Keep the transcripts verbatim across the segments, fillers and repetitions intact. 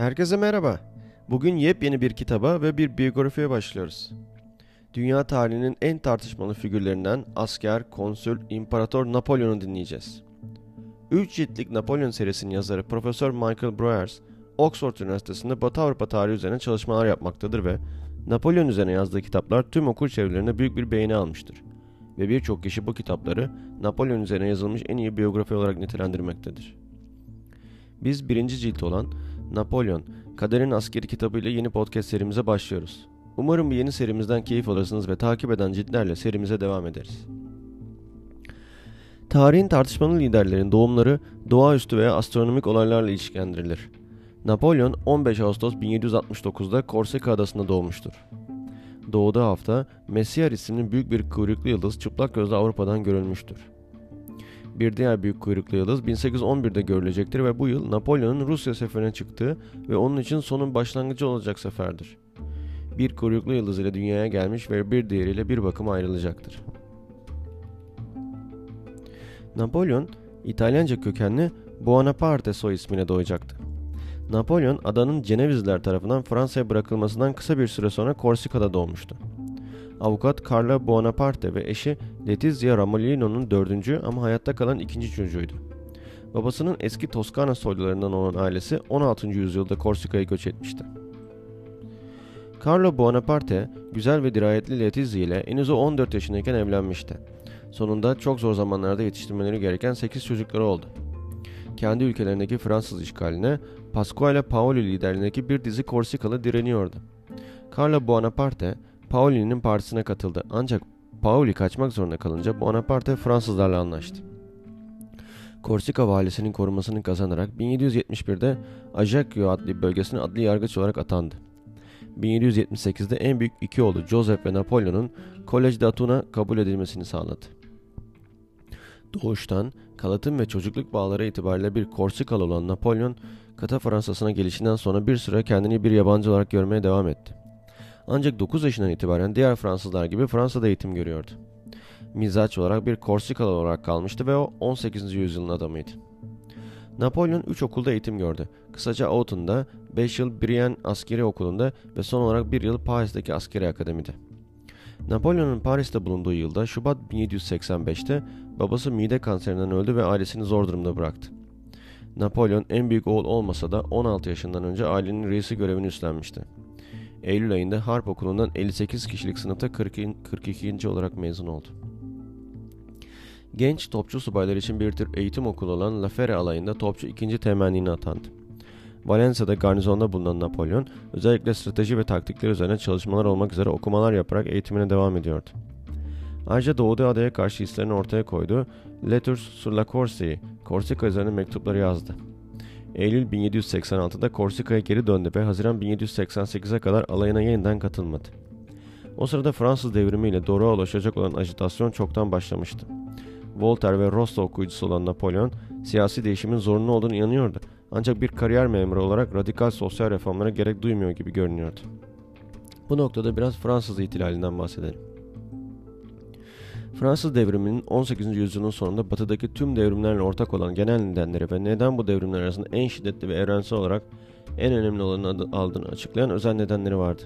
Herkese merhaba. Bugün yepyeni bir kitaba ve bir biyografiye başlıyoruz. Dünya tarihinin en tartışmalı figürlerinden asker, konsül, imparator Napolyon'u dinleyeceğiz. üç ciltlik Napolyon serisinin yazarı Profesör Michael Broers, Oxford Üniversitesi'nde Batı Avrupa tarihi üzerine çalışmalar yapmaktadır ve Napolyon üzerine yazdığı kitaplar tüm okul çevrelerinde büyük bir beğeni almıştır. Ve birçok kişi bu kitapları Napolyon üzerine yazılmış en iyi biyografi olarak nitelendirmektedir. Biz birinci cilt olan Napolyon, Kaderin Askeri kitabıyla yeni podcast serimize başlıyoruz. Umarım bu yeni serimizden keyif alırsınız ve takip eden ciltlerle serimize devam ederiz. Tarihin tartışmalı liderlerin doğumları doğaüstü veya astronomik olaylarla ilişkilendirilir. Napolyon on beş Ağustos bin yedi yüz altmış dokuz'da Korsika adasında doğmuştur. Doğduğu hafta Messier isimli büyük bir kuyruklu yıldız çıplak gözle Avrupa'dan görülmüştür. Bir diğer büyük kuyruklu yıldız bin sekiz yüz on bir'de görülecektir ve bu yıl Napolyon'un Rusya seferine çıktığı ve onun için sonun başlangıcı olacak seferdir. Bir kuyruklu yıldız ile dünyaya gelmiş ve bir diğeriyle bir bakıma ayrılacaktır. Napolyon, İtalyanca kökenli Buonaparte soy ismiyle doğacaktı. Napolyon, adanın Cenevizliler tarafından Fransa'ya bırakılmasından kısa bir süre sonra Korsika'da doğmuştu. Avukat Carlo Bonaparte ve eşi Letizia Ramolino'nun dördüncü ama hayatta kalan ikinci çocuğuydu. Babasının eski Toskana soylularından olan ailesi on altıncı yüzyılda Korsika'ya göç etmişti. Carlo Bonaparte, güzel ve dirayetli Letizia ile henüz on dört yaşındayken evlenmişti. Sonunda çok zor zamanlarda yetiştirmeleri gereken sekiz çocukları oldu. Kendi ülkelerindeki Fransız işgaline Pasquale Paoli liderliğindeki bir dizi Korsikalı direniyordu. Carlo Bonaparte, Paoli'nin partisine katıldı ancak Paoli kaçmak zorunda kalınca Bonaparte Fransızlarla anlaştı. Korsika valisinin korumasını kazanarak bin yedi yüz yetmiş bir'de Ajaccio adlı bölgesine adli yargıç olarak atandı. bin yedi yüz yetmiş sekiz'de en büyük iki oğlu Joseph ve Napolyon'un Collège d'Autun'a kabul edilmesini sağladı. Doğuştan, kalatım ve çocukluk bağları itibariyle bir Korsikalı olan Napolyon, kıta Fransa'sına gelişinden sonra bir süre kendini bir yabancı olarak görmeye devam etti. Ancak dokuz yaşından itibaren diğer Fransızlar gibi Fransa'da eğitim görüyordu. Mizaç olarak bir Korsikalı olarak kalmıştı ve o on sekizinci yüzyılın adamıydı. Napolyon üç okulda eğitim gördü. Kısaca Autun'da, beş yıl Brienne Askeri Okulu'nda ve son olarak bir yıl Paris'teki askeri akademide. Napolyon'un Paris'te bulunduğu yılda Şubat bin yedi yüz seksen beş'te babası mide kanserinden öldü ve ailesini zor durumda bıraktı. Napolyon en büyük oğul olmasa da on altı yaşından önce ailenin reisi görevini üstlenmişti. Eylül ayında Harp Okulu'ndan elli sekiz kişilik sınıfta kırk ikinci olarak mezun oldu. Genç topçu subaylar için bir tür eğitim okulu olan La Fere alayında topçu ikinci temennine atandı. Valencia'da garnizonda bulunan Napolyon, özellikle strateji ve taktikler üzerine çalışmalar olmak üzere okumalar yaparak eğitimine devam ediyordu. Ayrıca doğduğu adaya karşı hislerini ortaya koydu, Letters sur la Corsi, Korsika üzerine mektupları yazdı. Eylül bin yedi yüz seksen altı'da Korsika'ya geri döndü ve Haziran bin yedi yüz seksen sekiz'e kadar alayına yeniden katılmadı. O sırada Fransız devrimi ile doğruya ulaşacak olan ajitasyon çoktan başlamıştı. Voltaire ve Rousseau okuyucusu olan Napolyon, siyasi değişimin zorunlu olduğunu inanıyordu. Ancak bir kariyer memuru olarak radikal sosyal reformlara gerek duymuyor gibi görünüyordu. Bu noktada biraz Fransız ihtilalinden bahsedelim. Fransız devriminin on sekizinci yüzyılın sonunda batıdaki tüm devrimlerle ortak olan genel nedenleri ve neden bu devrimler arasında en şiddetli ve evrensel olarak en önemli olanı aldığını açıklayan özel nedenleri vardı.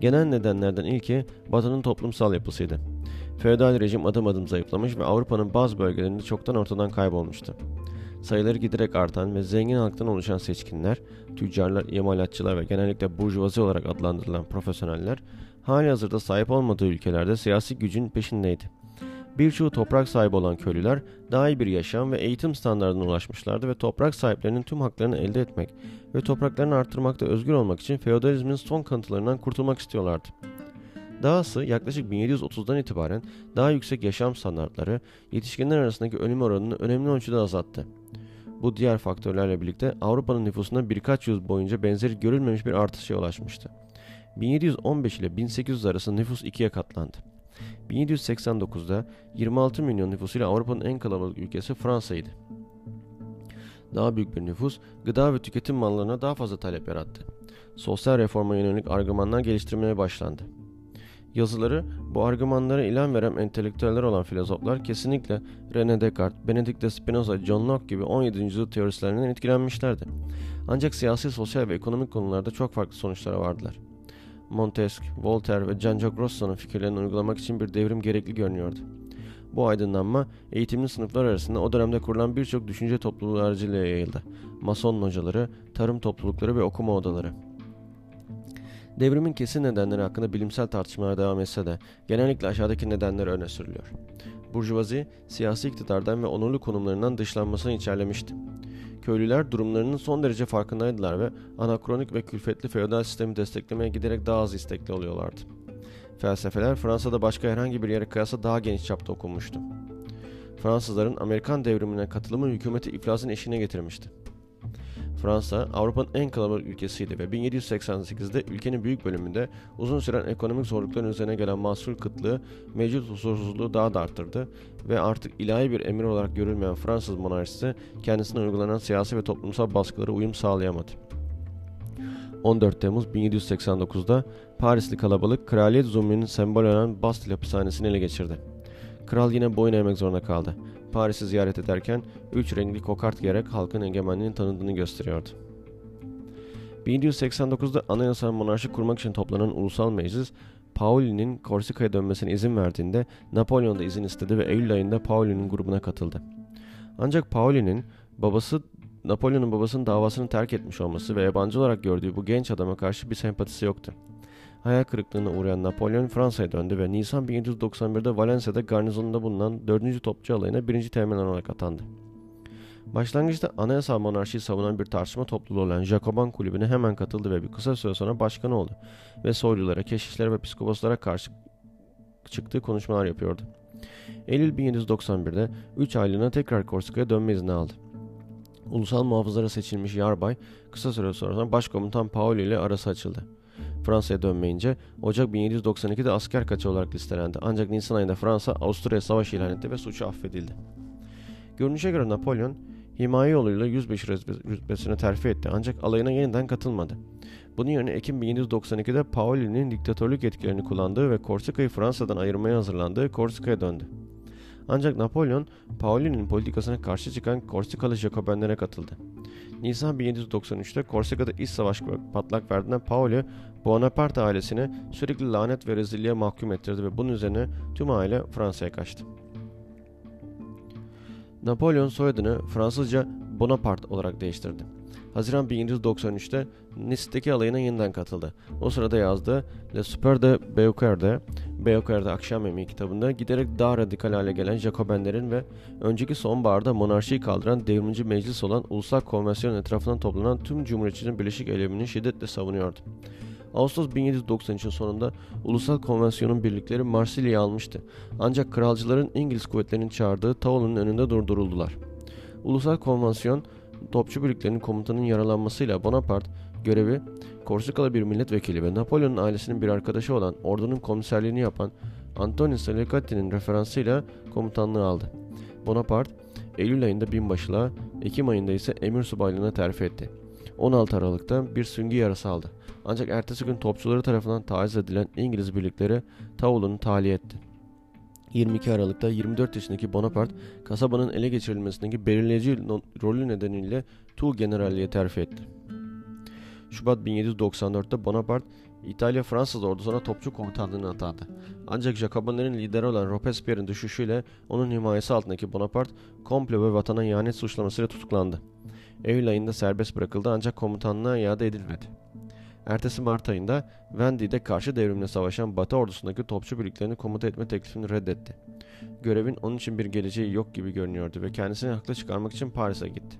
Genel nedenlerden ilki Batı'nın toplumsal yapısıydı. Feodal rejim adım adım zayıflamış ve Avrupa'nın bazı bölgelerinde çoktan ortadan kaybolmuştu. Sayıları giderek artan ve zengin halktan oluşan seçkinler, tüccarlar, imalatçılar ve genellikle burjuvazi olarak adlandırılan profesyoneller, halihazırda sahip olmadığı ülkelerde siyasi gücün peşindeydi. Birçoğu toprak sahibi olan köylüler daha iyi bir yaşam ve eğitim standartına ulaşmışlardı ve toprak sahiplerinin tüm haklarını elde etmek ve topraklarını arttırmakta özgür olmak için feodalizmin son kanıtlarından kurtulmak istiyorlardı. Dahası yaklaşık bin yedi yüz otuz'dan itibaren daha yüksek yaşam standartları yetişkinler arasındaki ölüm oranını önemli ölçüde azalttı. Bu diğer faktörlerle birlikte Avrupa'nın nüfusunda birkaç yüz boyunca benzeri görülmemiş bir artışa ulaşmıştı. bin yedi yüz on beş ile bin sekiz yüz arası nüfus ikiye katlandı. bin yedi yüz seksen dokuz'da yirmi altı milyon nüfusuyla Avrupa'nın en kalabalık ülkesi Fransa'ydı. Daha büyük bir nüfus gıda ve tüketim mallarına daha fazla talep yarattı. Sosyal reforma yönelik argümanlar geliştirmeye başlandı. Yazıları bu argümanlara ilham veren entelektüeller olan filozoflar kesinlikle René Descartes, Benedict de Spinoza, John Locke gibi on yedinci yüzyıl teoristlerinden etkilenmişlerdi. Ancak siyasi, sosyal ve ekonomik konularda çok farklı sonuçlara vardılar. Montesquieu, Voltaire ve Jean-Jacques Rousseau'nun fikirlerini uygulamak için bir devrim gerekli görünüyordu. Bu aydınlanma eğitimli sınıflar arasında o dönemde kurulan birçok düşünce topluluğu aracılığıyla yayıldı. Mason hocaları, tarım toplulukları ve okuma odaları. Devrimin kesin nedenleri hakkında bilimsel tartışmalar devam etse de genellikle aşağıdaki nedenler öne sürülüyor. Burjuvazi, siyasi iktidardan ve onurlu konumlarından dışlanmasını içerlemişti. Köylüler durumlarının son derece farkındaydılar ve anakronik ve külfetli feodal sistemi desteklemeye giderek daha az istekli oluyorlardı. Felsefeler Fransa'da başka herhangi bir yere kıyasla daha geniş çapta okunmuştu. Fransızların Amerikan devrimine katılımı hükümeti iflasın eşiğine getirmişti. Fransa, Avrupa'nın en kalabalık ülkesiydi ve bin yedi yüz seksen sekizde ülkenin büyük bölümünde uzun süren ekonomik zorlukların üzerine gelen mahsul kıtlığı mevcut huzursuzluğu daha da arttırdı ve artık ilahi bir emir olarak görülmeyen Fransız monarşisi kendisine uygulanan siyasi ve toplumsal baskılara uyum sağlayamadı. on dört Temmuz bin yedi yüz seksen dokuzda Parisli kalabalık kraliyet zulmünün sembolü olan Bastille hapishanesini ele geçirdi. Kral yine boyun eğmek zorunda kaldı. Paris'i ziyaret ederken üç renkli kokart giyerek halkın egemenliğini tanıdığını gösteriyordu. bin yedi yüz seksen dokuzda anayasal monarşi kurmak için toplanan Ulusal Meclis, Paoli'nin Korsika'ya dönmesine izin verdiğinde Napolyon da izin istedi ve Eylül ayında Paoli'nin grubuna katıldı. Ancak Paoli'nin babası Napolyon'un babasının davasını terk etmiş olması ve yabancı olarak gördüğü bu genç adama karşı bir sempatisi yoktu. Hayal kırıklığına uğrayan Napolyon Fransa'ya döndü ve Nisan bin yedi yüz doksan birde Valencia'da garnizonunda bulunan dördüncü Topçu Alayı'na birinci teğmen olarak atandı. Başlangıçta anayasal monarşiyi savunan bir tartışma topluluğu olan Jacobin kulübüne hemen katıldı ve bir kısa süre sonra başkan oldu ve soylulara, keşişlere ve psikoposlara karşı çıktığı konuşmalar yapıyordu. Eylül bin yedi yüz doksan birde üç aylığına tekrar Korsika'ya dönme izni aldı. Ulusal muhafızlara seçilmiş Yarbay, kısa süre sonra Başkomutan Paoli ile arası açıldı. Fransa'ya dönmeyince Ocak bin yedi yüz doksan ikide asker kaçağı olarak listelendi. Ancak Nisan ayında Fransa, Avusturya'ya savaş ilan etti ve suçu affedildi. Görünüşe göre Napolyon, himaye yoluyla yüzbaşı rütbesine terfi etti ancak alayına yeniden katılmadı. Bunun yerine Ekim bin yedi yüz doksan ikide Paoli'nin diktatörlük yetkilerini kullandığı ve Korsika'yı Fransa'dan ayırmaya hazırlandığı Korsika'ya döndü. Ancak Napolyon, Paoli'nin politikasına karşı çıkan Korsikalı Jacobinlere katıldı. Nisan bin yedi yüz doksan üçte Korsika'da iç savaş patlak verdiğinde Paoli, Buonaparte ailesini sürekli lanet ve rezilliğe mahkum ettirdi ve bunun üzerine tüm aile Fransa'ya kaçtı. Napolyon soyadını Fransızca Buonaparte olarak değiştirdi. Haziran bin yedi yüz doksan üçte Nice'deki alayına yeniden katıldı. O sırada yazdığı Le Super de Beaucaire, Beaucaire'de Akşam Yemeği kitabında giderek daha radikal hale gelen Jacobinlerin ve önceki sonbaharda monarşiyi kaldıran devrimci meclis olan Ulusal Konvensiyon etrafından toplanan tüm cumhuriyetçinin birleşik eylemini şiddetle savunuyordu. Ağustos bin yedi yüz doksan üçün sonunda Ulusal Konvensiyon'un birlikleri Marsilya'yı almıştı. Ancak kralcıların İngiliz kuvvetlerinin çağırdığı Taolo'nun önünde durduruldular. Ulusal Konvansiyon, topçu birliklerinin komutanının yaralanmasıyla Bonaparte görevi Korsikalı bir milletvekili ve Napolyon'un ailesinin bir arkadaşı olan ordunun komiserliğini yapan Antonio Salicetti'nin referansıyla komutanlığı aldı. Bonaparte, Eylül ayında binbaşılığa, Ekim ayında ise emir subaylığına terfi etti. on altı Aralık'ta bir süngü yarası aldı. Ancak ertesi gün topçuları tarafından taciz edilen İngiliz birlikleri Taolo'nu tahliye etti. yirmi iki Aralık'ta yirmi dört yaşındaki Bonaparte, kasabanın ele geçirilmesindeki belirleyici rolü nedeniyle Tu Generalliğe terfi etti. Şubat bin yedi yüz doksan dörtte Bonaparte, İtalya-Fransız ordusuna topçu komutanlığına atandı. Ancak Jacobinlerin lideri olan Robespierre'in düşüşüyle onun himayesi altındaki Bonaparte, komplo ve vatana ihanet suçlamasıyla tutuklandı. Eylül ayında serbest bırakıldı ancak komutanlığa iade edilmedi. Ertesi Mart ayında Vendée'de karşı devrimle savaşan Batı ordusundaki topçu birliklerini komuta etme teklifini reddetti. Görevin onun için bir geleceği yok gibi görünüyordu ve kendisini haklı çıkarmak için Paris'e gitti.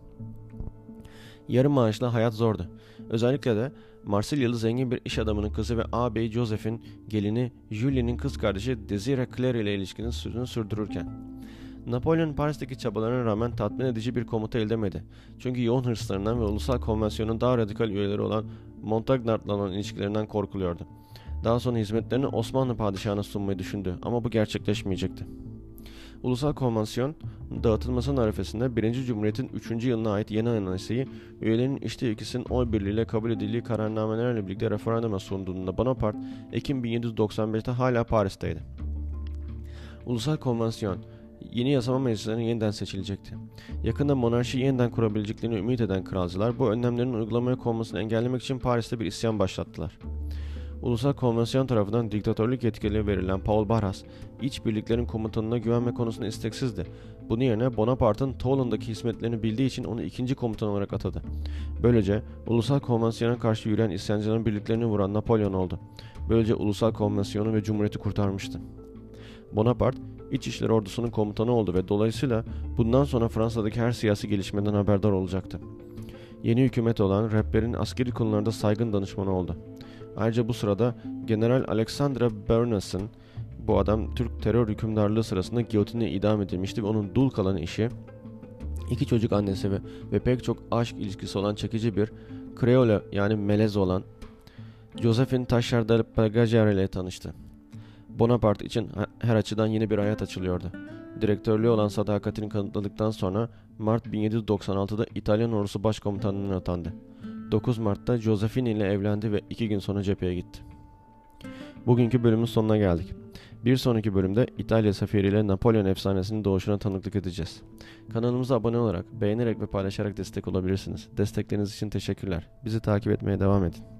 Yarım maaşla hayat zordu. Özellikle de Marsilyalı zengin bir iş adamının kızı ve ağabeyi Joseph'in gelini Julie'nin kız kardeşi Desiree Claire ile ilişkisini sürdürürken. Napolyon Paris'teki çabalarına rağmen tatmin edici bir komuta elde edemedi. Çünkü yoğun hırslarından ve ulusal konvansiyonun daha radikal üyeleri olan Montagnard'la olan ilişkilerinden korkuluyordu. Daha sonra hizmetlerini Osmanlı padişahına sunmayı düşündü ama bu gerçekleşmeyecekti. Ulusal Konvansiyon dağıtılmasının arifesinde birinci Cumhuriyet'in üçüncü yılına ait yeni anayasayi üyelerinin içtiği ülkesinin oy birliğiyle kabul edildiği kararnamelerle birlikte referanduma sunduğunda Bonaparte Ekim bin yedi yüz doksan beşte hala Paris'teydi. Ulusal Konvansiyon yeni yasama meclislerinin yeniden seçilecekti. Yakında monarşi yeniden kurabileceklerini ümit eden kralcılar bu önlemlerin uygulamaya konmasını engellemek için Paris'te bir isyan başlattılar. Ulusal Konvansiyon tarafından diktatörlük yetkiliği verilen Paul Barras, iç birliklerin komutanına güvenme konusunda isteksizdi. Bunun yerine Bonaparte'ın Toulon'daki hizmetlerini bildiği için onu ikinci komutan olarak atadı. Böylece Ulusal Konvansiyona karşı yürüyen isyancıların birliklerini vuran Napolyon oldu. Böylece Ulusal Konvansiyonu ve Cumhuriyeti kurtarmıştı. Bonaparte, İçişleri Ordusu'nun komutanı oldu ve dolayısıyla bundan sonra Fransa'daki her siyasi gelişmeden haberdar olacaktı. Yeni hükümet olan Rehber'in askeri konularda saygın danışmanı oldu. Ayrıca bu sırada General Alexandre Bernas'ın, bu adam Türk terör hükümdarlığı sırasında giyotine idam edilmişti ve onun dul kalan eşi, iki çocuk annesi ve, ve pek çok aşk ilişkisi olan çekici bir Kreole yani melez olan Josephine Taşer de Pagajer ile tanıştı. Bonaparte için her açıdan yeni bir hayat açılıyordu. Direktörlüğü olan sadakatini kanıtladıktan sonra Mart bin yedi yüz doksan altıda İtalyan ordusu başkomutanlığına atandı. dokuz Mart'ta Josephine ile evlendi ve iki gün sonra cepheye gitti. Bugünkü bölümün sonuna geldik. Bir sonraki bölümde İtalya seferiyle Napolyon efsanesinin doğuşuna tanıklık edeceğiz. Kanalımıza abone olarak, beğenerek ve paylaşarak destek olabilirsiniz. Destekleriniz için teşekkürler. Bizi takip etmeye devam edin.